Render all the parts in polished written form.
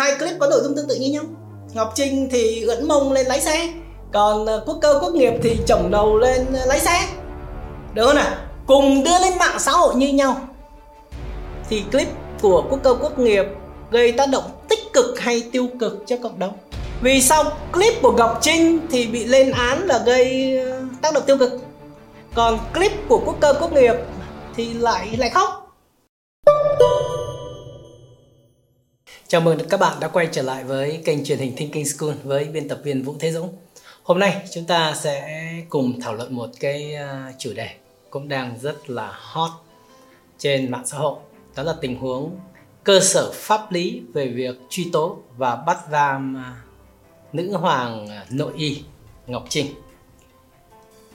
hai clip có nội dung tương tự như nhau. Ngọc Trinh thì gẫn mông lên lái xe, còn Quốc Cơ, Quốc Nghiệp thì chổng đầu lên lái xe, được không nào? Cùng đưa lên mạng xã hội như nhau thì clip của Quốc Cơ, Quốc Nghiệp gây tác động tích cực hay tiêu cực cho cộng đồng? Vì sao clip của Ngọc Trinh thì bị lên án là gây tác động tiêu cực, còn clip của Quốc Cơ, Quốc Nghiệp thì lại không? Chào mừng các bạn đã quay trở lại với kênh truyền hình Thinking School với biên tập viên Vũ Thế Dũng. Hôm nay chúng ta sẽ cùng thảo luận một cái chủ đề cũng đang rất là hot trên mạng xã hội. Đó là tình huống cơ sở pháp lý về việc truy tố và bắt giam nữ hoàng nội y Ngọc Trinh.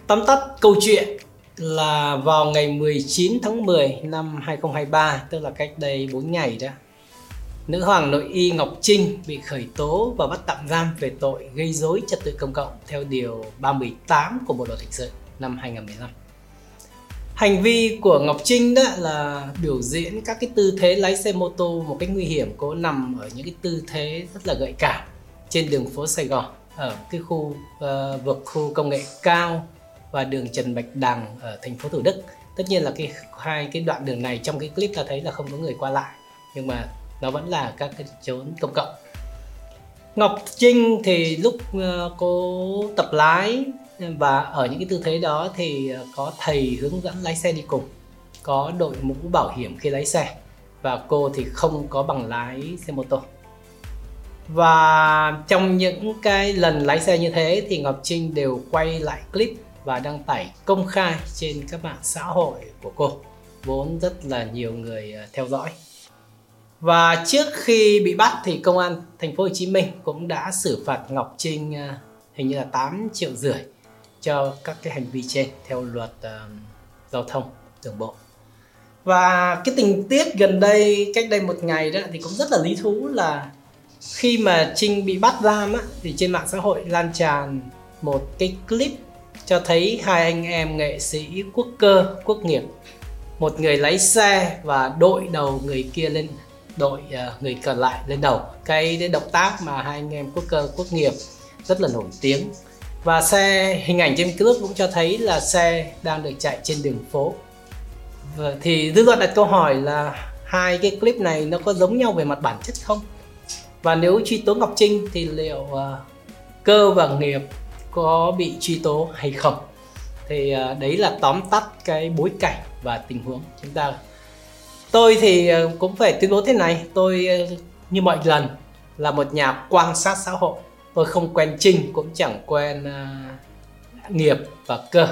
Tóm tắt câu chuyện là vào ngày 19 tháng 10 năm 2023, tức là cách đây 4 ngày đó, nữ hoàng nội y Ngọc Trinh bị khởi tố và bắt tạm giam về tội gây rối trật tự công cộng theo điều 318 của Bộ luật hình sự năm 2015. Hành vi của Ngọc Trinh đó là biểu diễn các cái tư thế lái xe mô tô một cách nguy hiểm, cô nằm ở những cái tư thế rất là gợi cảm trên đường phố Sài Gòn ở cái khu vực khu công nghệ cao và đường Trần Bạch Đằng ở thành phố Thủ Đức. Tất nhiên là hai cái đoạn đường này trong cái clip ta thấy là không có người qua lại, nhưng mà nó vẫn là các cái chốn công cộng. Ngọc Trinh thì lúc cô tập lái và ở những cái tư thế đó thì có thầy hướng dẫn lái xe đi cùng, có đội mũ bảo hiểm khi lái xe, và cô thì không có bằng lái xe mô tô. Và trong những cái lần lái xe như thế thì Ngọc Trinh đều quay lại clip và đăng tải công khai trên các mạng xã hội của cô, vốn rất là nhiều người theo dõi. Và trước khi bị bắt thì công an thành phố Hồ Chí Minh cũng đã xử phạt Ngọc Trinh hình như là 8,5 triệu cho các cái hành vi trên theo luật giao thông đường bộ. Và cái tình tiết gần đây, cách đây một ngày đó, thì cũng rất là lý thú là khi mà Trinh bị bắt giam á, thì trên mạng xã hội lan tràn một cái clip cho thấy hai anh em nghệ sĩ Quốc Cơ, Quốc Nghiệp, một người lái xe và đội đầu người kia lên, đội người còn lại lên đầu. Cái động tác mà hai anh em Quốc Cơ, Quốc Nghiệp rất là nổi tiếng. Và xe, hình ảnh trên clip cũng cho thấy là xe đang được chạy trên đường phố. Và thì dư luận đặt câu hỏi là hai cái clip này nó có giống nhau về mặt bản chất không? Và nếu truy tố Ngọc Trinh thì liệu Cơ và Nghiệp có bị truy tố hay không? Thì đấy là tóm tắt cái bối cảnh và tình huống chúng ta. Tôi thì cũng phải tuyên bố thế này, tôi như mọi lần là một nhà quan sát xã hội. Tôi không quen Trinh, cũng chẳng quen Nghiệp và Cơ.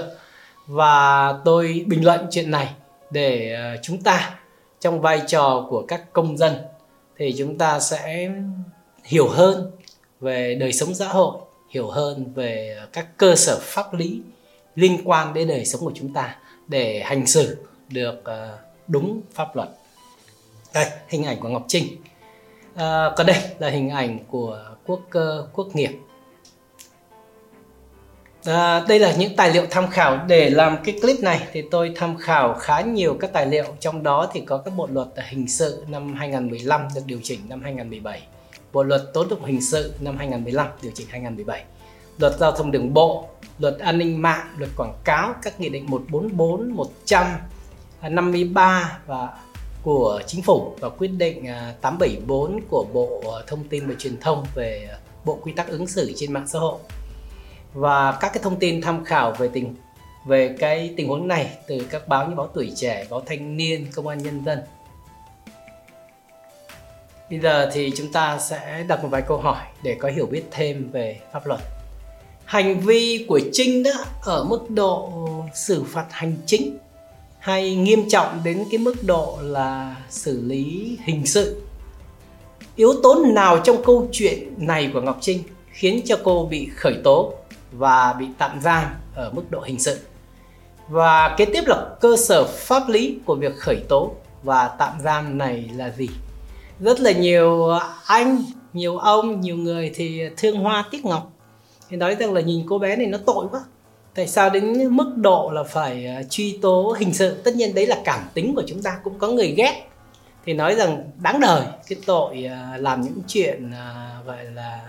Và tôi bình luận chuyện này để chúng ta trong vai trò của các công dân thì chúng ta sẽ hiểu hơn về đời sống xã hội, hiểu hơn về các cơ sở pháp lý liên quan đến đời sống của chúng ta để hành xử được đúng pháp luật. Đây, hình ảnh của Ngọc Trinh. Còn đây là hình ảnh của Quốc Cơ, Quốc Nghiệp. Đây là những tài liệu tham khảo để làm cái clip này thì tôi tham khảo khá nhiều các tài liệu, trong đó thì có các bộ luật hình sự năm 2015 được điều chỉnh năm 2017, bộ luật tố tụng hình sự năm 2015 điều chỉnh 2017, luật giao thông đường bộ, luật an ninh mạng, luật quảng cáo, các nghị định 144, 153 và của Chính phủ và quyết định 874 của Bộ Thông tin và Truyền thông về Bộ Quy tắc ứng xử trên mạng xã hội. Và các cái thông tin tham khảo về cái tình huống này từ các báo như báo Tuổi Trẻ, báo Thanh Niên, Công an Nhân dân. Bây giờ thì chúng ta sẽ đặt một vài câu hỏi để có hiểu biết thêm về pháp luật. Hành vi của Trinh đó ở mức độ xử phạt hành chính hay nghiêm trọng đến cái mức độ là xử lý hình sự? Yếu tố nào trong câu chuyện này của Ngọc Trinh khiến cho cô bị khởi tố và bị tạm giam ở mức độ hình sự? Và kế tiếp là cơ sở pháp lý của việc khởi tố và tạm giam này là gì? Rất là nhiều anh, nhiều ông, nhiều người thì thương hoa tiếc ngọc, thì nói rằng là nhìn cô bé này nó tội quá, tại sao đến mức độ là phải truy tố hình sự. Tất nhiên đấy là cảm tính của chúng ta, cũng có người ghét, thì nói rằng đáng đời cái tội làm những chuyện gọi là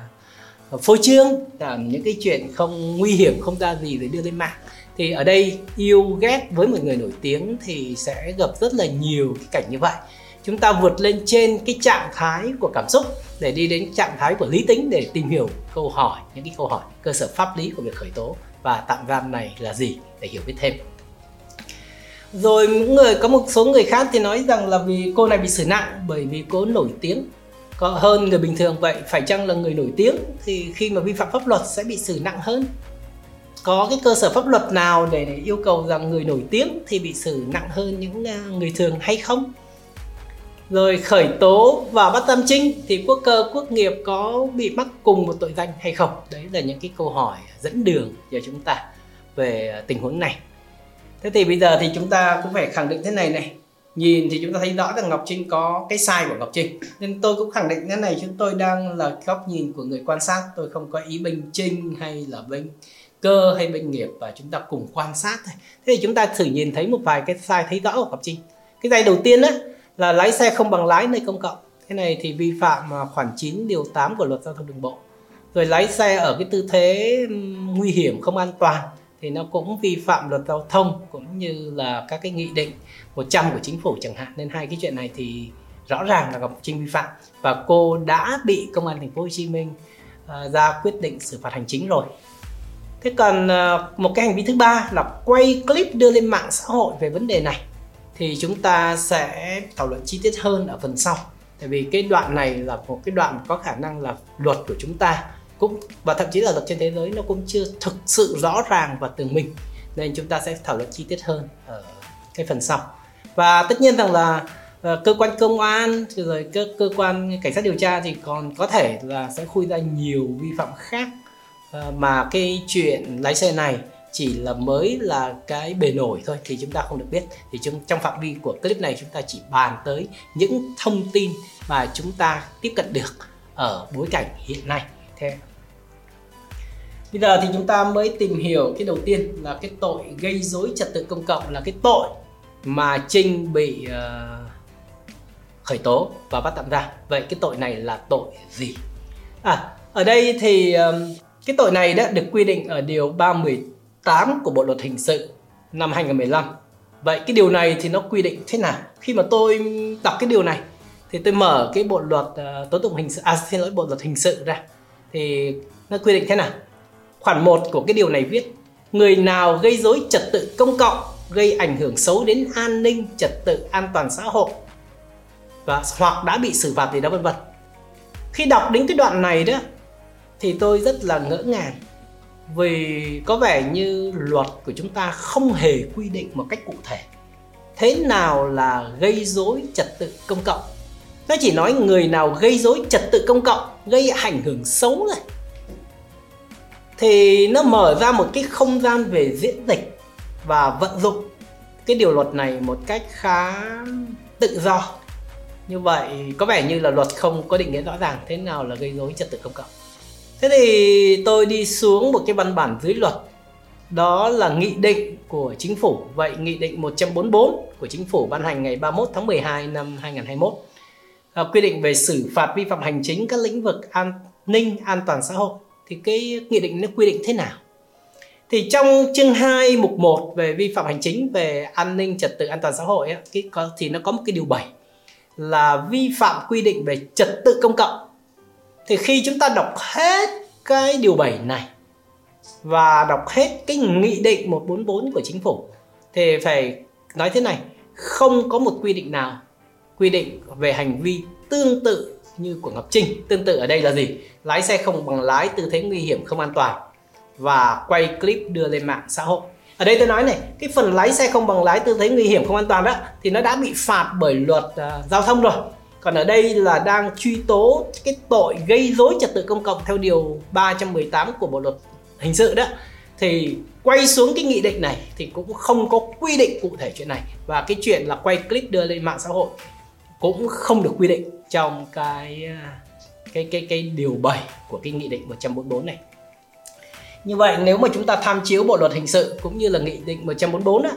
phô trương, làm những cái chuyện không nguy hiểm không ra gì để đưa lên mạng. Thì ở đây yêu ghét với một người nổi tiếng thì sẽ gặp rất là nhiều cái cảnh như vậy. Chúng ta vượt lên trên cái trạng thái của cảm xúc để đi đến trạng thái của lý tính để tìm hiểu câu hỏi, những cái câu hỏi cơ sở pháp lý của việc khởi tố và tạm giam này là gì để hiểu biết thêm. Rồi có một số người khác thì nói rằng là vì cô này bị xử nặng bởi vì cô nổi tiếng có hơn người bình thường, vậy phải chăng là người nổi tiếng thì khi mà vi phạm pháp luật sẽ bị xử nặng hơn? Có cái cơ sở pháp luật nào để yêu cầu rằng người nổi tiếng thì bị xử nặng hơn những người thường hay không? Rồi khởi tố và bắt giam Trinh thì Quốc Cơ, Quốc Nghiệp có bị mắc cùng một tội danh hay không? Đấy là những cái câu hỏi dẫn đường cho chúng ta về tình huống này. Thế thì bây giờ thì chúng ta cũng phải khẳng định thế này, nhìn thì chúng ta thấy rõ rằng Ngọc Trinh có cái sai của Ngọc Trinh. Nên tôi cũng khẳng định thế này, chúng tôi đang là góc nhìn của người quan sát, tôi không có ý bênh Trinh hay là bênh Cơ hay bênh Nghiệp, và chúng ta cùng quan sát thôi. Thế thì chúng ta thử nhìn thấy một vài cái sai thấy rõ của Ngọc Trinh. Cái sai đầu tiên đó là lái xe không bằng lái nơi công cộng. Thế này thì vi phạm khoản 9 điều 8 của luật giao thông đường bộ. Rồi lái xe ở cái tư thế nguy hiểm không an toàn thì nó cũng vi phạm luật giao thông cũng như là các cái nghị định 100 của chính phủ chẳng hạn. Nên hai cái chuyện này thì rõ ràng là Ngọc Trinh vi phạm, và cô đã bị công an thành phố Hồ Chí Minh ra quyết định xử phạt hành chính rồi. Thế còn một cái hành vi thứ ba là quay clip đưa lên mạng xã hội về vấn đề này thì chúng ta sẽ thảo luận chi tiết hơn ở phần sau. Tại vì cái đoạn này là một cái đoạn có khả năng là luật của chúng ta cũng, và thậm chí là luật trên thế giới nó cũng chưa thực sự rõ ràng và tường minh, nên chúng ta sẽ thảo luận chi tiết hơn ở cái phần sau. Và tất nhiên rằng là cơ quan công an rồi cơ quan cảnh sát điều tra thì còn có thể là sẽ khui ra nhiều vi phạm khác mà cái chuyện lái xe này chỉ là mới là cái bề nổi thôi thì chúng ta không được biết. Thì trong phạm vi của clip này chúng ta chỉ bàn tới những thông tin mà chúng ta tiếp cận được ở bối cảnh hiện nay. Thế bây giờ thì chúng ta mới tìm hiểu cái đầu tiên là cái tội gây rối trật tự công cộng, là cái tội mà Trinh bị khởi tố và bắt tạm giam. Vậy cái tội này là tội gì? Ở đây thì cái tội này đã được quy định ở điều 318 của Bộ Luật Hình Sự năm 2015. Vậy cái điều này thì nó quy định thế nào? Khi mà tôi đọc cái điều này thì tôi mở cái Bộ Luật Tố Tụng Hình Sự, Bộ Luật Hình Sự ra thì nó quy định thế nào? Khoản 1 của cái điều này viết: người nào gây rối trật tự công cộng, gây ảnh hưởng xấu đến an ninh, trật tự, an toàn xã hội và hoặc đã bị xử phạt gì đó vân vân. Khi đọc đến cái đoạn này đó thì tôi rất là ngỡ ngàng, vì có vẻ như luật của chúng ta không hề quy định một cách cụ thể thế nào là gây rối trật tự công cộng. Nó chỉ nói người nào gây rối trật tự công cộng, gây ảnh hưởng xấu này, thì nó mở ra một cái không gian về diễn dịch và vận dụng cái điều luật này một cách khá tự do. Như vậy có vẻ như là luật không có định nghĩa rõ ràng thế nào là gây rối trật tự công cộng. Thế thì tôi đi xuống một cái văn bản dưới luật, đó là nghị định của chính phủ. Vậy nghị định 144 của chính phủ ban hành ngày 31 tháng 12 năm 2021 quy định về xử phạt vi phạm hành chính các lĩnh vực an ninh, an toàn xã hội. Thì cái nghị định nó quy định thế nào? Thì trong chương 2 mục 1 về vi phạm hành chính về an ninh, trật tự, an toàn xã hội ấy, thì nó có một cái điều 7 là vi phạm quy định về trật tự công cộng. Thì khi chúng ta đọc hết cái điều 7 này và đọc hết cái nghị định 144 của chính phủ thì phải nói thế này: không có một quy định nào quy định về hành vi tương tự như của Ngọc Trinh. Tương tự ở đây là gì? Lái xe không bằng lái tư thế nguy hiểm không an toàn và quay clip đưa lên mạng xã hội. Ở đây tôi nói này, cái phần lái xe không bằng lái tư thế nguy hiểm không an toàn đó thì nó đã bị phạt bởi luật giao thông rồi. Còn ở đây là đang truy tố cái tội gây rối trật tự công cộng theo điều 318 của Bộ Luật Hình Sự đó. Thì quay xuống cái nghị định này thì cũng không có quy định cụ thể chuyện này. Và cái chuyện là quay clip đưa lên mạng xã hội cũng không được quy định trong cái điều 7 của cái nghị định 144 này. Như vậy nếu mà chúng ta tham chiếu Bộ Luật Hình Sự cũng như là nghị định 144 đó,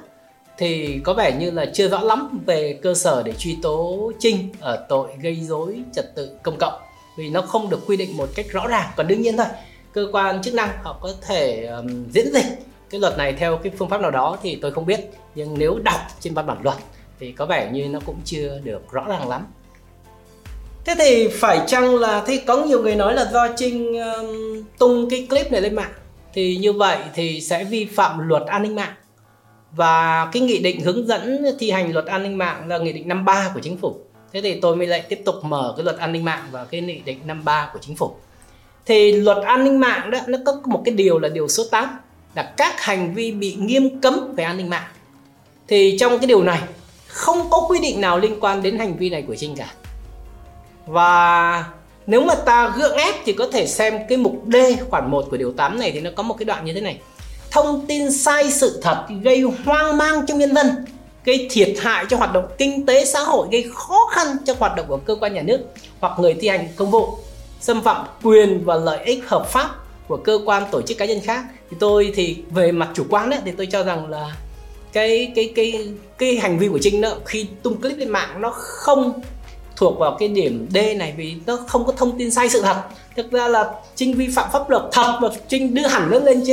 thì có vẻ như là chưa rõ lắm về cơ sở để truy tố Trinh ở tội gây rối trật tự công cộng, vì nó không được quy định một cách rõ ràng. Còn đương nhiên thôi, cơ quan chức năng họ có thể diễn dịch cái luật này theo cái phương pháp nào đó thì tôi không biết, nhưng nếu đọc trên văn bản luật thì có vẻ như nó cũng chưa được rõ ràng lắm. Thế thì phải chăng là có nhiều người nói là do Trinh tung cái clip này lên mạng, thì như vậy thì sẽ vi phạm luật an ninh mạng. Và cái nghị định hướng dẫn thi hành luật an ninh mạng là nghị định 53 của chính phủ. Thế thì tôi mới lại tiếp tục mở cái luật an ninh mạng và cái nghị định 53 của chính phủ. Thì luật an ninh mạng đó, nó có một cái điều là điều số 8, là các hành vi bị nghiêm cấm về an ninh mạng. Thì trong cái điều này không có quy định nào liên quan đến hành vi này của Trinh cả. Và nếu mà ta gượng ép thì có thể xem cái mục D khoản 1 của điều 8 này, thì nó có một cái đoạn như thế này: thông tin sai sự thật gây hoang mang trong nhân dân, gây thiệt hại cho hoạt động kinh tế xã hội, gây khó khăn cho hoạt động của cơ quan nhà nước hoặc người thi hành công vụ, xâm phạm quyền và lợi ích hợp pháp của cơ quan tổ chức cá nhân khác. Thì tôi thì về mặt chủ quan đấy, thì tôi cho rằng là cái hành vi của Trinh đó, khi tung clip lên mạng nó không thuộc vào cái điểm D này, vì nó không có thông tin sai sự thật. Thực ra là Trinh vi phạm pháp luật thật, và Trinh đưa hẳn nó lên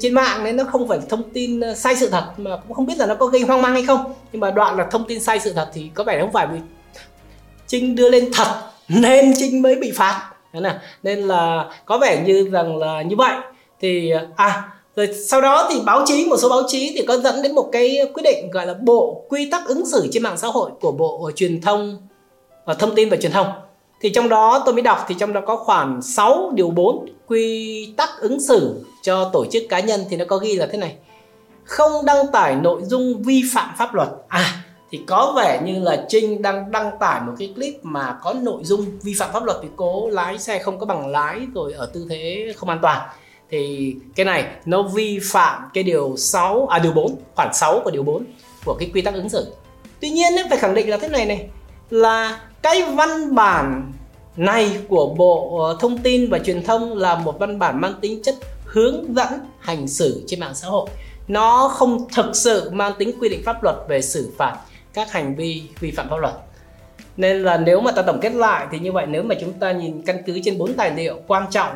trên mạng nên nó không phải thông tin sai sự thật, mà cũng không biết là nó có gây hoang mang hay không. Nhưng mà đoạn là thông tin sai sự thật thì có vẻ không phải, vì Trinh đưa lên thật nên Trinh mới bị phạt. Nên là có vẻ như rằng là như vậy. Thì rồi sau đó thì một số báo chí thì có dẫn đến một cái quyết định gọi là Bộ Quy tắc ứng xử trên mạng xã hội của Bộ Truyền thông và Thông tin và Truyền thông. Thì trong đó tôi mới đọc, thì trong đó có khoản 6 điều 4 quy tắc ứng xử cho tổ chức cá nhân, thì nó có ghi là thế này: không đăng tải nội dung vi phạm pháp luật. Thì có vẻ như là Trinh đang đăng tải một cái clip mà có nội dung vi phạm pháp luật, vì cố lái xe không có bằng lái rồi ở tư thế không an toàn. Thì cái này nó vi phạm cái điều 4, khoản 6 của điều 4 của cái quy tắc ứng xử. Tuy nhiên phải khẳng định là thế này là cái văn bản này của Bộ Thông tin và Truyền thông là một văn bản mang tính chất hướng dẫn hành xử trên mạng xã hội. Nó không thực sự mang tính quy định pháp luật về xử phạt các hành vi vi phạm pháp luật. Nên là nếu mà ta tổng kết lại thì như vậy, nếu mà chúng ta nhìn căn cứ trên 4 tài liệu quan trọng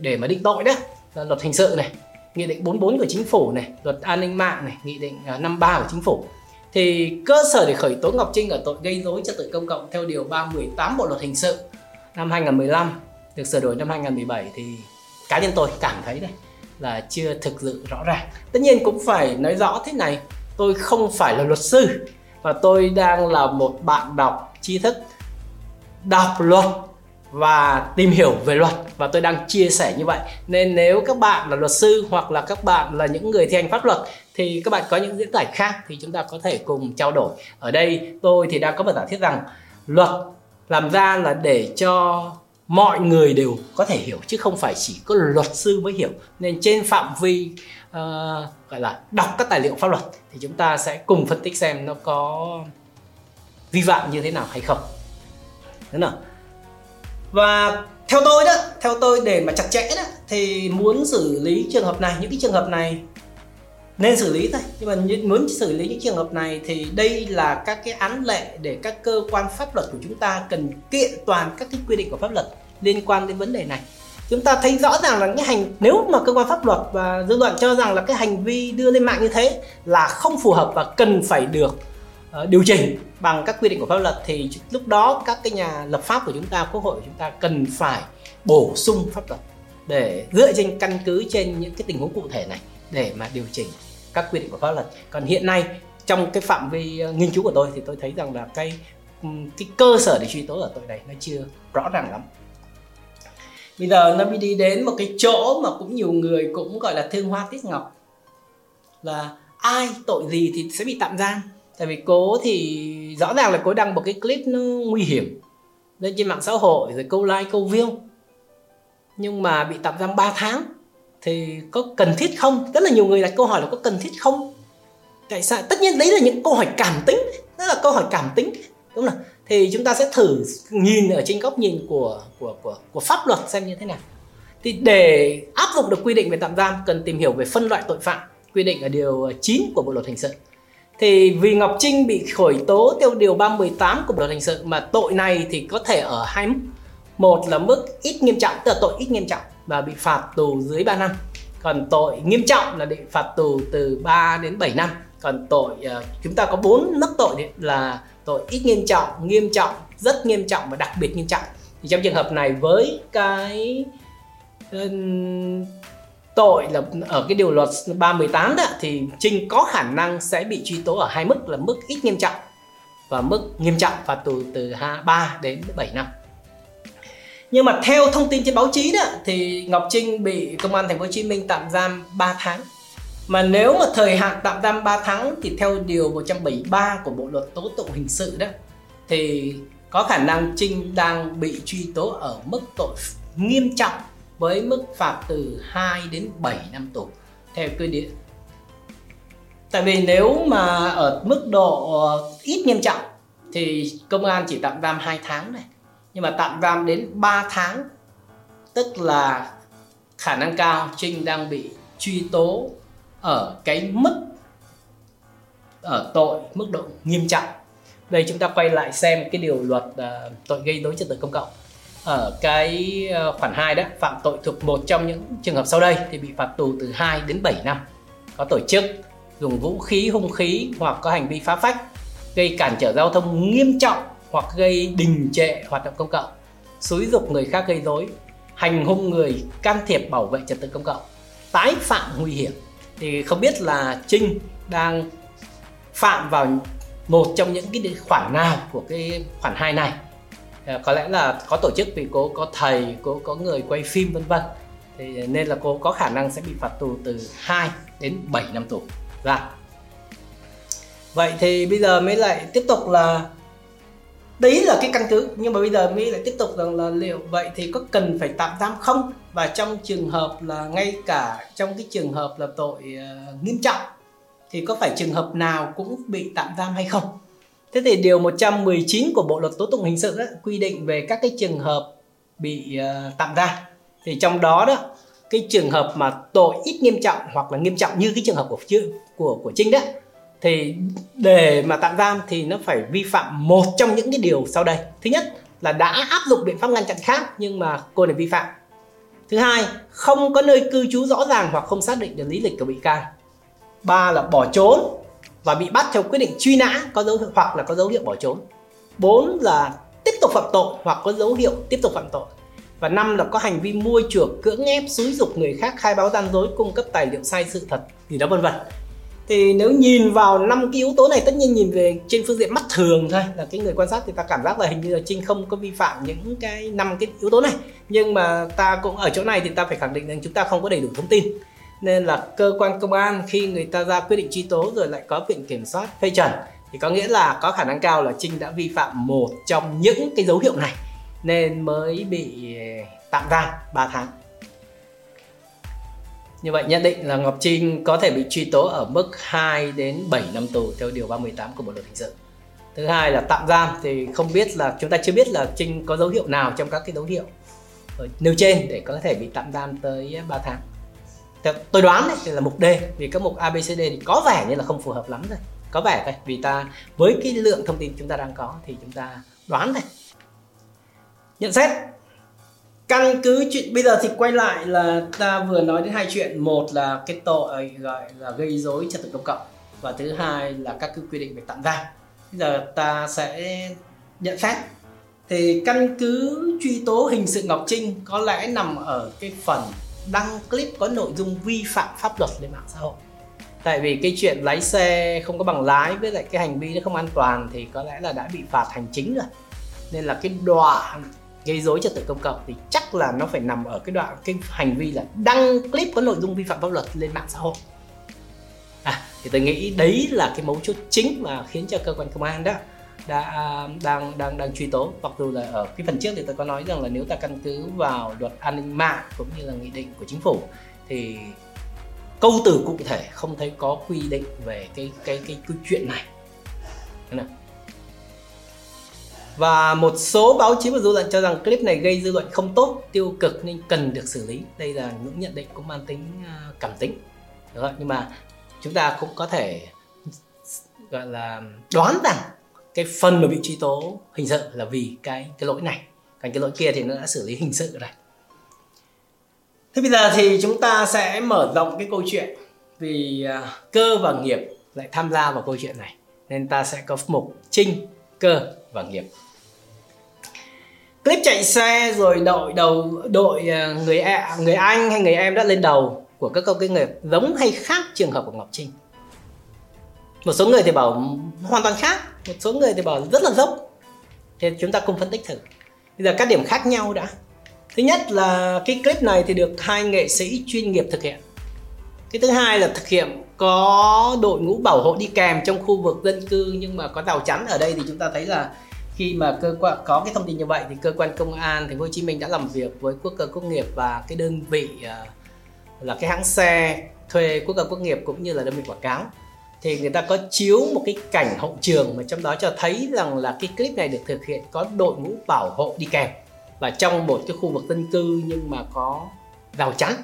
để mà định tội đó, là luật hình sự này, nghị định 44 của chính phủ này, luật an ninh mạng này, nghị định 53 của chính phủ, thì cơ sở để khởi tố Ngọc Trinh ở tội gây rối trật tự công cộng theo điều 318 Bộ luật hình sự năm 2015 được sửa đổi năm 2017 thì cá nhân tôi cảm thấy đây là chưa thực sự rõ ràng. Tất nhiên cũng phải nói rõ thế này, tôi không phải là luật sư và tôi đang là một bạn đọc tri thức, đọc luật và tìm hiểu về luật, và tôi đang chia sẻ như vậy. Nên nếu các bạn là luật sư hoặc là các bạn là những người thi hành pháp luật thì các bạn có những diễn giải khác thì chúng ta có thể cùng trao đổi. Ở đây tôi thì đang có một giả thiết rằng luật làm ra là để cho mọi người đều có thể hiểu, chứ không phải chỉ có luật sư mới hiểu. Nên trên phạm vi gọi là đọc các tài liệu pháp luật thì chúng ta sẽ cùng phân tích xem nó có vi phạm như thế nào hay không. Đúng không? Và theo tôi để mà chặt chẽ đó thì muốn xử lý trường hợp này, những cái trường hợp này nên xử lý thôi. Nhưng mà muốn xử lý những trường hợp này thì đây là các cái án lệ để các cơ quan pháp luật của chúng ta cần kiện toàn các cái quy định của pháp luật liên quan đến vấn đề này. Chúng ta thấy rõ ràng là nếu mà cơ quan pháp luật và dư luận cho rằng là cái hành vi đưa lên mạng như thế là không phù hợp và cần phải được điều chỉnh bằng các quy định của pháp luật, thì lúc đó các cái nhà lập pháp của chúng ta, quốc hội của chúng ta cần phải bổ sung pháp luật để dựa trên căn cứ trên những cái tình huống cụ thể này để mà điều chỉnh các quy định của pháp luật. Còn hiện nay trong cái phạm vi nghiên cứu của tôi thì tôi thấy rằng là cái cơ sở để truy tố ở tội này nó chưa rõ ràng lắm. Bây giờ nó mới đi đến một cái chỗ mà cũng nhiều người cũng gọi là thương hoa tiếc ngọc, là ai tội gì thì sẽ bị tạm giam. Tại vì cô thì rõ ràng là cô đăng một cái clip nó nguy hiểm lên trên mạng xã hội rồi câu like câu view, nhưng mà bị tạm giam 3 tháng thì có cần thiết không? Rất là nhiều người đặt câu hỏi là có cần thiết không? Tại sao? Tất nhiên đấy là những câu hỏi cảm tính, đó là câu hỏi cảm tính, đúng không? Thì chúng ta sẽ thử nhìn ở trên góc nhìn của pháp luật xem như thế nào. Thì để áp dụng được quy định về tạm giam cần tìm hiểu về phân loại tội phạm, quy định ở điều 9 của Bộ luật hình sự. Thì vì Ngọc Trinh bị khởi tố theo điều 318 của Bộ luật hình sự mà tội này thì có thể ở hai mức. Một là mức ít nghiêm trọng, tức là tội ít nghiêm trọng và bị phạt tù dưới 3 năm. Còn tội nghiêm trọng là bị phạt tù từ 3 đến 7 năm. Còn tội, chúng ta có 4 mức tội là tội ít nghiêm trọng, rất nghiêm trọng và đặc biệt nghiêm trọng. Thì trong trường hợp này với cái tội là ở cái điều luật 318 đó, thì Trinh có khả năng sẽ bị truy tố ở hai mức là mức ít nghiêm trọng và mức nghiêm trọng, phạt tù từ 3 đến 7 năm. Nhưng mà theo thông tin trên báo chí đó thì Ngọc Trinh bị công an thành phố Hồ Chí Minh tạm giam 3 tháng. Mà nếu mà thời hạn tạm giam 3 tháng thì theo điều 173 của Bộ luật tố tụng hình sự đó thì có khả năng Trinh đang bị truy tố ở mức tội nghiêm trọng với mức phạt từ 2 đến 7 năm tù theo quy định. Tại vì nếu mà ở mức độ ít nghiêm trọng thì công an chỉ tạm giam 2 tháng này, nhưng mà tạm giam đến 3 tháng tức là khả năng cao Trinh đang bị truy tố ở cái mức ở tội mức độ nghiêm trọng. Đây chúng ta quay lại xem cái điều luật tội gây rối trật tự công cộng. Ở cái khoản 2 đó, phạm tội thuộc một trong những trường hợp sau đây thì bị phạt tù từ 2 đến 7 năm. Có tổ chức dùng vũ khí, hung khí hoặc có hành vi phá phách, gây cản trở giao thông nghiêm trọng hoặc gây đình trệ hoạt động công cộng, xúi dục người khác gây rối, hành hung người, can thiệp bảo vệ trật tự công cộng, tái phạm nguy hiểm. Thì không biết là Trinh đang phạm vào một trong những cái khoản nào của cái khoản 2 này. Có lẽ là có tổ chức vì cô có thầy, cô có người quay phim vân vân, thì nên là cô có khả năng sẽ bị phạt tù từ 2 đến 7 năm tù. Và vậy thì bây giờ mới lại tiếp tục là đấy là cái căn cứ, nhưng mà bây giờ mới lại tiếp tục rằng là liệu vậy thì có cần phải tạm giam không, và trong trường hợp là ngay cả trong cái trường hợp là tội nghiêm trọng thì có phải trường hợp nào cũng bị tạm giam hay không. Thế thì điều 119 của Bộ luật tố tụng hình sự đó, quy định về các cái trường hợp bị tạm giam. Thì trong đó đó, cái trường hợp mà tội ít nghiêm trọng hoặc là nghiêm trọng như cái trường hợp của Trinh đó, thì để mà tạm giam thì nó phải vi phạm một trong những cái điều sau đây. Thứ nhất là đã áp dụng biện pháp ngăn chặn khác nhưng mà cô này vi phạm. Thứ hai, không có nơi cư trú rõ ràng hoặc không xác định được lý lịch của bị can. Ba là bỏ trốn và bị bắt theo quyết định truy nã có dấu hiệu hoặc là có dấu hiệu bỏ trốn. Bốn là tiếp tục phạm tội hoặc có dấu hiệu tiếp tục phạm tội. Và năm là có hành vi mua chuộc, cưỡng ép, xúi dục người khác khai báo gian dối, cung cấp tài liệu sai sự thật gì đó vân vân. Thì nếu nhìn vào 5 cái yếu tố này, tất nhiên nhìn về trên phương diện mắt thường thôi, là cái người quan sát thì ta cảm giác là hình như là Trinh không có vi phạm những cái 5 cái yếu tố này. Nhưng mà ta cũng ở chỗ này thì ta phải khẳng định rằng chúng ta không có đầy đủ thông tin. Nên là cơ quan công an khi người ta ra quyết định truy tố rồi lại có viện kiểm soát phê chuẩn thì có nghĩa là có khả năng cao là Trinh đã vi phạm một trong những cái dấu hiệu này nên mới bị tạm giam 3 tháng. Như vậy nhận định là Ngọc Trinh có thể bị truy tố ở mức 2 đến 7 năm tù theo điều 318 của Bộ luật hình sự. Thứ hai là tạm giam thì không biết là chúng ta chưa biết là Trinh có dấu hiệu nào trong các cái dấu hiệu nêu trên để có thể bị tạm giam tới 3 tháng. Tôi đoán đấy, thì là mục D, vì các mục A, B, C, D thì có vẻ như là không phù hợp lắm rồi. Có vẻ vậy, vì ta với cái lượng thông tin chúng ta đang có thì chúng ta đoán thôi. Nhận xét căn cứ chuyện bây giờ thì quay lại là ta vừa nói đến hai chuyện, một là cái tội gọi là gây rối trật tự công cộng và thứ hai là các quy định về tạm giam. Bây giờ ta sẽ nhận xét thì căn cứ truy tố hình sự Ngọc Trinh có lẽ nằm ở cái phần đăng clip có nội dung vi phạm pháp luật lên mạng xã hội. Tại vì cái chuyện lái xe không có bằng lái với lại cái hành vi nó không an toàn thì có lẽ là đã bị phạt hành chính rồi. Nên là cái đoạn gây rối trật tự công cộng thì chắc là nó phải nằm ở cái đoạn cái hành vi là đăng clip có nội dung vi phạm pháp luật lên mạng xã hội. Thì tôi nghĩ đấy là cái mấu chốt chính mà khiến cho cơ quan công an đó đang truy tố. Mặc dù là ở cái phần trước thì tôi có nói rằng là nếu ta căn cứ vào luật an ninh mạng cũng như là nghị định của chính phủ thì câu từ cụ thể không thấy có quy định về cái chuyện này. Và một số báo chí và dư luận cho rằng clip này gây dư luận không tốt, tiêu cực nên cần được xử lý. Đây là những nhận định cũng mang tính cảm tính. Được rồi, nhưng mà chúng ta cũng có thể gọi là đoán rằng cái phần mà bị truy tố hình sự là vì cái lỗi này, còn cái lỗi kia thì nó đã xử lý hình sự rồi. Thế bây giờ thì chúng ta sẽ mở rộng cái câu chuyện, vì Cơ và Nghiệp lại tham gia vào câu chuyện này, nên ta sẽ có mục Trinh, Cơ và Nghiệp. Clip chạy xe rồi đội người anh hay người em đã lên đầu của các câu kinh nghiệm giống hay khác trường hợp của Ngọc Trinh. Một số người thì bảo hoàn toàn khác, một số người thì bảo rất là giống. Thế chúng ta cùng phân tích thử. Bây giờ các điểm khác nhau đã. Thứ nhất là cái clip này thì được hai nghệ sĩ chuyên nghiệp thực hiện. Cái thứ hai là thực hiện có đội ngũ bảo hộ đi kèm trong khu vực dân cư nhưng mà có rào chắn. Ở đây thì chúng ta thấy là khi mà cơ quan có cái thông tin như vậy thì cơ quan công an thành phố Hồ Chí Minh đã làm việc với Quốc Cơ, Quốc Nghiệp và cái đơn vị là cái hãng xe thuê Quốc Cơ, Quốc Nghiệp cũng như là đơn vị quảng cáo. Thì người ta có chiếu một cái cảnh hậu trường mà trong đó cho thấy rằng là cái clip này được thực hiện có đội ngũ bảo hộ đi kèm và trong một cái khu vực dân cư nhưng mà có rào chắn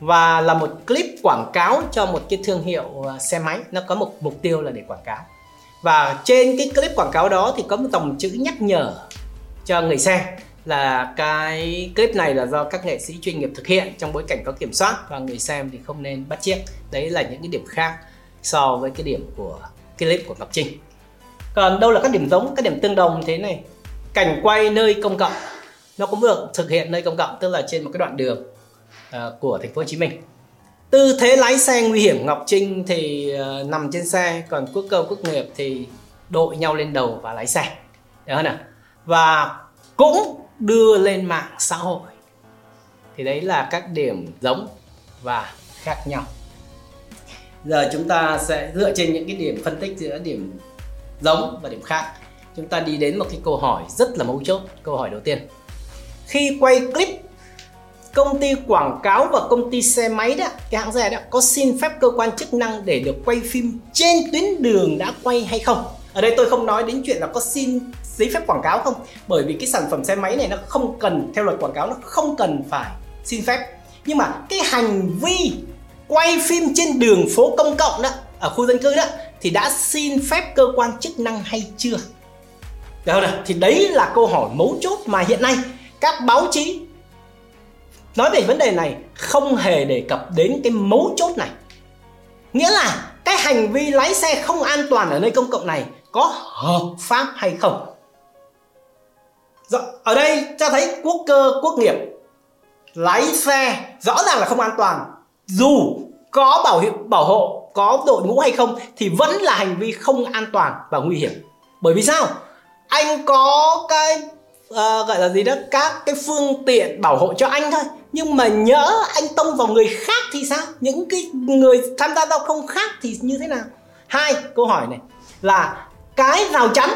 và là một clip quảng cáo cho một cái thương hiệu xe máy, nó có một mục tiêu là để quảng cáo. Và trên cái clip quảng cáo đó thì có một dòng chữ nhắc nhở cho người xem là cái clip này là do các nghệ sĩ chuyên nghiệp thực hiện trong bối cảnh có kiểm soát và người xem thì không nên bắt chước. Đấy là những cái điểm khác so với cái điểm của clip của Ngọc Trinh. Còn đâu là các điểm giống, các điểm tương đồng thế này. Cảnh quay nơi công cộng, nó cũng được thực hiện nơi công cộng, tức là trên một cái đoạn đường của thành phố Hồ Chí Minh. Tư thế lái xe nguy hiểm, Ngọc Trinh thì nằm trên xe, còn Quốc Cơ, Quốc Nghiệp thì đội nhau lên đầu và lái xe. Được không nào? Và cũng đưa lên mạng xã hội. Thì đấy là các điểm giống và khác nhau. Giờ chúng ta sẽ dựa trên những cái điểm phân tích giữa điểm giống và điểm khác, chúng ta đi đến một cái câu hỏi rất là mấu chốt. Câu hỏi đầu tiên, khi quay clip, công ty quảng cáo và công ty xe máy đó, cái hãng xe đó, có xin phép cơ quan chức năng để được quay phim trên tuyến đường đã quay hay không? Ở đây tôi không nói đến chuyện là có xin giấy phép quảng cáo không, bởi vì cái sản phẩm xe máy này nó không cần, theo luật quảng cáo nó không cần phải xin phép. Nhưng mà cái hành vi quay phim trên đường phố công cộng đó, ở khu dân cư đó, thì đã xin phép cơ quan chức năng hay chưa? Được không nào? Thì đấy là câu hỏi mấu chốt mà hiện nay các báo chí nói về vấn đề này không hề đề cập đến cái mấu chốt này. Nghĩa là cái hành vi lái xe không an toàn ở nơi công cộng này có hợp pháp hay không? Ở đây ta thấy Quốc Cơ, Quốc Nghiệp lái xe rõ ràng là không an toàn. Dù có bảo hộ, có đội ngũ hay không thì vẫn là hành vi không an toàn và nguy hiểm. Bởi vì sao? Anh có cái gọi là gì đó, các cái phương tiện bảo hộ cho anh thôi, nhưng mà nhỡ anh tông vào người khác thì sao? Những cái người tham gia giao thông khác thì như thế nào? Hai, câu hỏi này là cái rào chắn,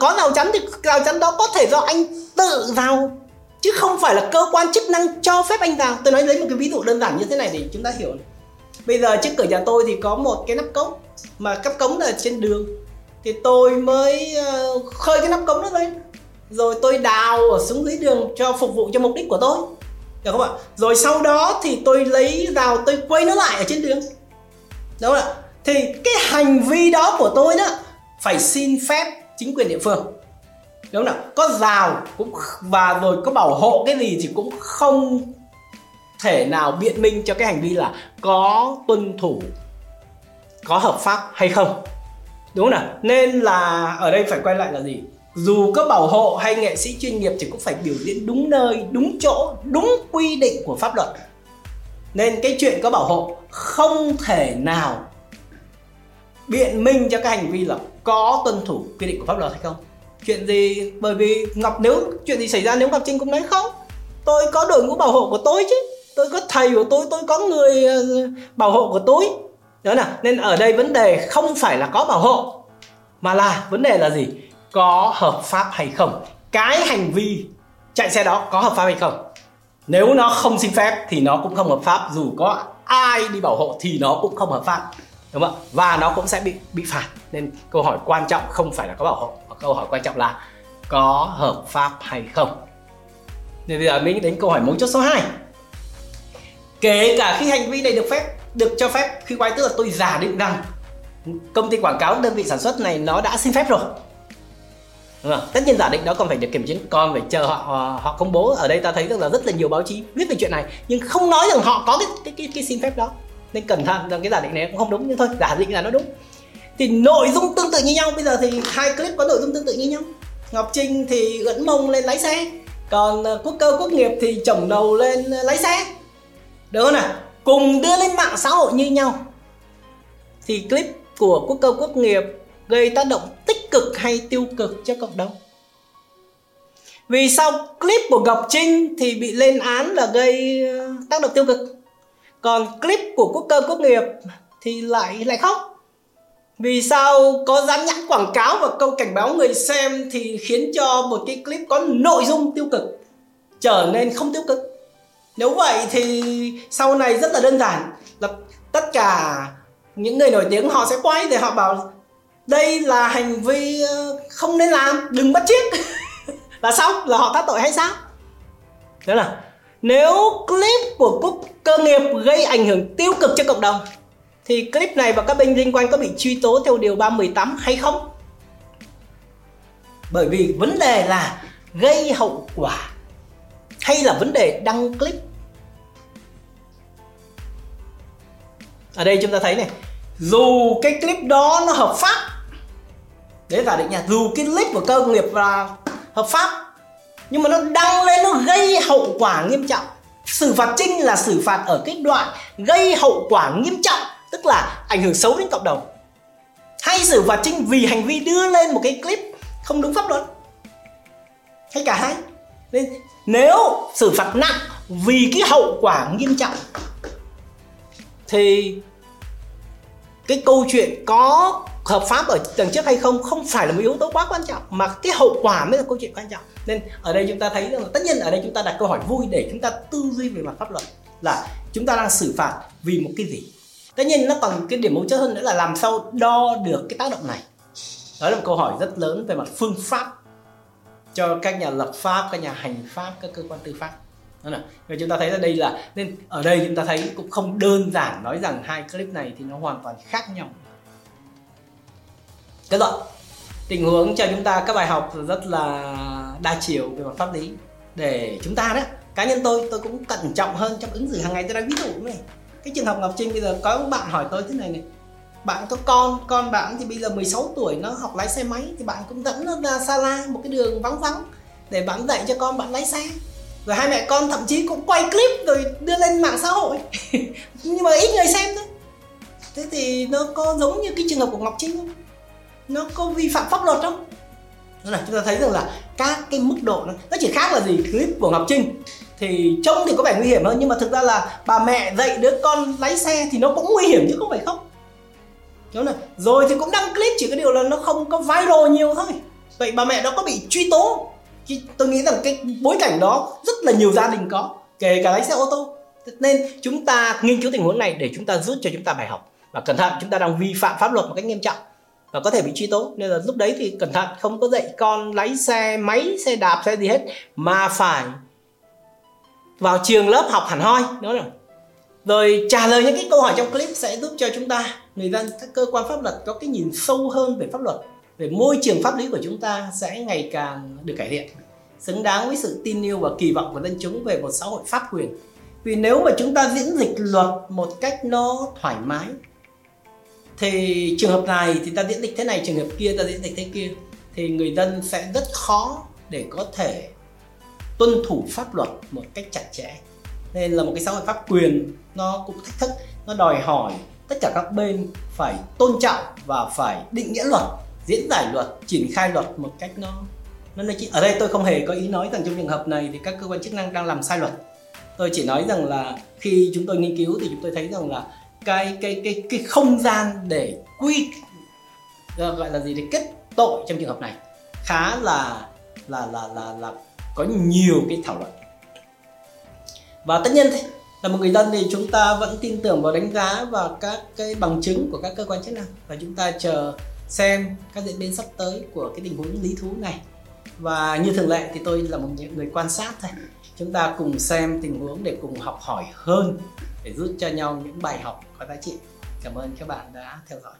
có rào chắn thì rào chắn đó có thể do anh tự vào chứ không phải là cơ quan chức năng cho phép anh vào. Tôi nói lấy một cái ví dụ đơn giản như thế này để chúng ta hiểu. Bây giờ trước cửa nhà tôi thì có một cái nắp cống, mà nắp cống là trên đường, thì tôi mới khơi cái nắp cống đó lên, rồi tôi đào ở xuống dưới đường cho phục vụ cho mục đích của tôi, được không ạ? Rồi sau đó thì tôi lấy rào tôi quay nó lại ở trên đường, đúng không ạ? Thì cái hành vi đó của tôi đó phải xin phép chính quyền địa phương, đúng không ạ? Có rào cũng và rồi có bảo hộ cái gì thì cũng không thể nào biện minh cho cái hành vi là có tuân thủ, có hợp pháp hay không, đúng không nào? Nên là ở đây phải quay lại là gì? Dù có bảo hộ hay nghệ sĩ chuyên nghiệp thì cũng phải biểu diễn đúng nơi, đúng chỗ, đúng quy định của pháp luật. Nên cái chuyện có bảo hộ không thể nào biện minh cho cái hành vi là có tuân thủ quy định của pháp luật hay không. Chuyện gì, bởi vì chuyện gì xảy ra nếu Ngọc Trinh cũng nói không, tôi có đội ngũ bảo hộ của tôi chứ, tôi có thầy của tôi có người bảo hộ của tôi. Đó là, nên ở đây vấn đề không phải là có bảo hộ, mà là vấn đề là gì? Có hợp pháp hay không? Cái hành vi chạy xe đó có hợp pháp hay không? Nếu nó không xin phép thì nó cũng không hợp pháp, dù có ai đi bảo hộ thì nó cũng không hợp pháp, đúng không? Và nó cũng sẽ bị phạt. Nên câu hỏi quan trọng không phải là có bảo hộ, mà câu hỏi quan trọng là có hợp pháp hay không. Nên bây giờ mình đến câu hỏi mấu chốt số 2. Kể cả khi hành vi này được phép được cho phép khi quay, tức là tôi giả định rằng công ty quảng cáo, đơn vị sản xuất này nó đã xin phép rồi. Đúng không? Tất nhiên giả định đó còn phải được kiểm chứng, còn phải chờ họ công bố. Ở đây ta thấy rằng là rất là nhiều báo chí viết về chuyện này nhưng không nói rằng họ có cái xin phép đó, nên cẩn thận rằng cái giả định này cũng không đúng, nhưng thôi giả định là nó đúng. Thì nội dung tương tự như nhau, bây giờ thì hai clip có nội dung tương tự như nhau. Ngọc Trinh thì gẫn mông lên lái xe, còn Quốc Cơ, Quốc Nghiệp thì chổng đầu lên lái xe, được không nào? Cùng đưa lên mạng xã hội như nhau thì clip của Quốc Cơ, Quốc Nghiệp gây tác động tích cực hay tiêu cực cho cộng đồng? Vì sao clip của Ngọc Trinh thì bị lên án là gây tác động tiêu cực, còn clip của Quốc Cơ, Quốc Nghiệp thì lại khóc? Vì sao có dán nhãn quảng cáo và câu cảnh báo người xem thì khiến cho một cái clip có nội dung tiêu cực trở nên không tiêu cực? Nếu vậy thì sau này rất là đơn giản là tất cả những người nổi tiếng họ sẽ quay để họ bảo đây là hành vi không nên làm, đừng bắt chước. Là xong, là họ thoát tội hay sao? Đó là nếu clip của Quốc Cơ, Nghiệp gây ảnh hưởng tiêu cực cho cộng đồng thì clip này và các bên liên quan có bị truy tố theo điều 318 hay không? Bởi vì vấn đề là gây hậu quả hay là vấn đề đăng clip. Ở đây chúng ta thấy này, dù cái clip đó nó hợp pháp, đấy giả định nha, dù cái clip của Cơ, Nghiệp là hợp pháp nhưng mà nó đăng lên nó gây hậu quả nghiêm trọng. Xử phạt chính là xử phạt ở cái đoạn gây hậu quả nghiêm trọng, tức là ảnh hưởng xấu đến cộng đồng, hay xử phạt chính vì hành vi đưa lên một cái clip không đúng pháp luật, hay cả hai. Nên nếu xử phạt nặng vì cái hậu quả nghiêm trọng thì cái câu chuyện có hợp pháp ở tầng trước hay không không phải là một yếu tố quá quan trọng, mà cái hậu quả mới là câu chuyện quan trọng. Nên ở đây chúng ta thấy rằng, tất nhiên ở đây chúng ta đặt câu hỏi vui để chúng ta tư duy về mặt pháp luật là chúng ta đang xử phạt vì một cái gì. Tất nhiên nó còn cái điểm mấu chốt hơn nữa là làm sao đo được cái tác động này. Đó là một câu hỏi rất lớn về mặt phương pháp cho các nhà lập pháp, các nhà hành pháp, các cơ quan tư pháp. Đó là, và chúng ta thấy là đây là, nên ở đây chúng ta thấy cũng không đơn giản nói rằng hai clip này thì nó hoàn toàn khác nhau. Kết luận, tình huống cho chúng ta các bài học rất là đa chiều về mặt pháp lý để chúng ta đó, cá nhân tôi cũng cẩn trọng hơn trong ứng xử hàng ngày. Tôi đã ví dụ này, cái trường hợp Ngọc Trinh bây giờ có bạn hỏi tôi thế này này, bạn có con bạn thì bây giờ 16 tuổi nó học lái xe máy thì bạn cũng dẫn nó ra xa la một cái đường vắng vắng để bạn dạy cho con bạn lái xe, rồi hai mẹ con thậm chí cũng quay clip rồi đưa lên mạng xã hội nhưng mà ít người xem thôi. Thế thì nó có giống như cái trường hợp của Ngọc Trinh không? Nó có vi phạm pháp luật không? Đó là chúng ta thấy rằng là các cái mức độ nó chỉ khác là gì. Clip của Ngọc Trinh thì trông thì có vẻ nguy hiểm hơn, nhưng mà thực ra là bà mẹ dạy đứa con lái xe thì nó cũng nguy hiểm chứ không phải không. Đúng rồi. Rồi thì cũng đăng clip, chỉ có điều là nó không có viral nhiều thôi. Vậy bà mẹ đó có bị truy tố? Tôi nghĩ rằng cái bối cảnh đó rất là nhiều gia đình có, kể cả lái xe ô tô. Nên chúng ta nghiên cứu tình huống này để chúng ta rút cho chúng ta bài học. Và cẩn thận, chúng ta đang vi phạm pháp luật một cách nghiêm trọng và có thể bị truy tố. Nên là lúc đấy thì cẩn thận, không có dạy con lái xe máy, xe đạp, xe gì hết, mà phải vào trường lớp học hẳn hoi. Đúng rồi. Rồi trả lời những cái câu hỏi trong clip sẽ giúp cho chúng ta, người dân, các cơ quan pháp luật có cái nhìn sâu hơn về pháp luật, về môi trường pháp lý của chúng ta sẽ ngày càng được cải thiện, xứng đáng với sự tin yêu và kỳ vọng của dân chúng về một xã hội pháp quyền. Vì nếu mà chúng ta diễn dịch luật một cách nó thoải mái thì trường hợp này thì ta diễn dịch thế này, trường hợp kia ta diễn dịch thế kia, thì người dân sẽ rất khó để có thể tuân thủ pháp luật một cách chặt chẽ. Nên là một cái xã hội pháp quyền nó cũng thách thức, nó đòi hỏi tất cả các bên phải tôn trọng và phải định nghĩa luật, diễn giải luật, triển khai luật một cách nó ở đây tôi không hề có ý nói rằng trong trường hợp này thì các cơ quan chức năng đang làm sai luật. Tôi chỉ nói rằng là khi chúng tôi nghiên cứu thì chúng tôi thấy rằng là cái không gian để quy gọi là gì để kết tội trong trường hợp này khá là có nhiều cái thảo luận. Và tất nhiên là một người dân thì chúng ta vẫn tin tưởng vào đánh giá và các cái bằng chứng của các cơ quan chức năng, và chúng ta chờ xem các diễn biến sắp tới của cái tình huống lý thú này. Và như thường lệ thì tôi là một người quan sát thôi. Chúng ta cùng xem tình huống để cùng học hỏi hơn, để rút cho nhau những bài học có giá trị. Cảm ơn các bạn đã theo dõi.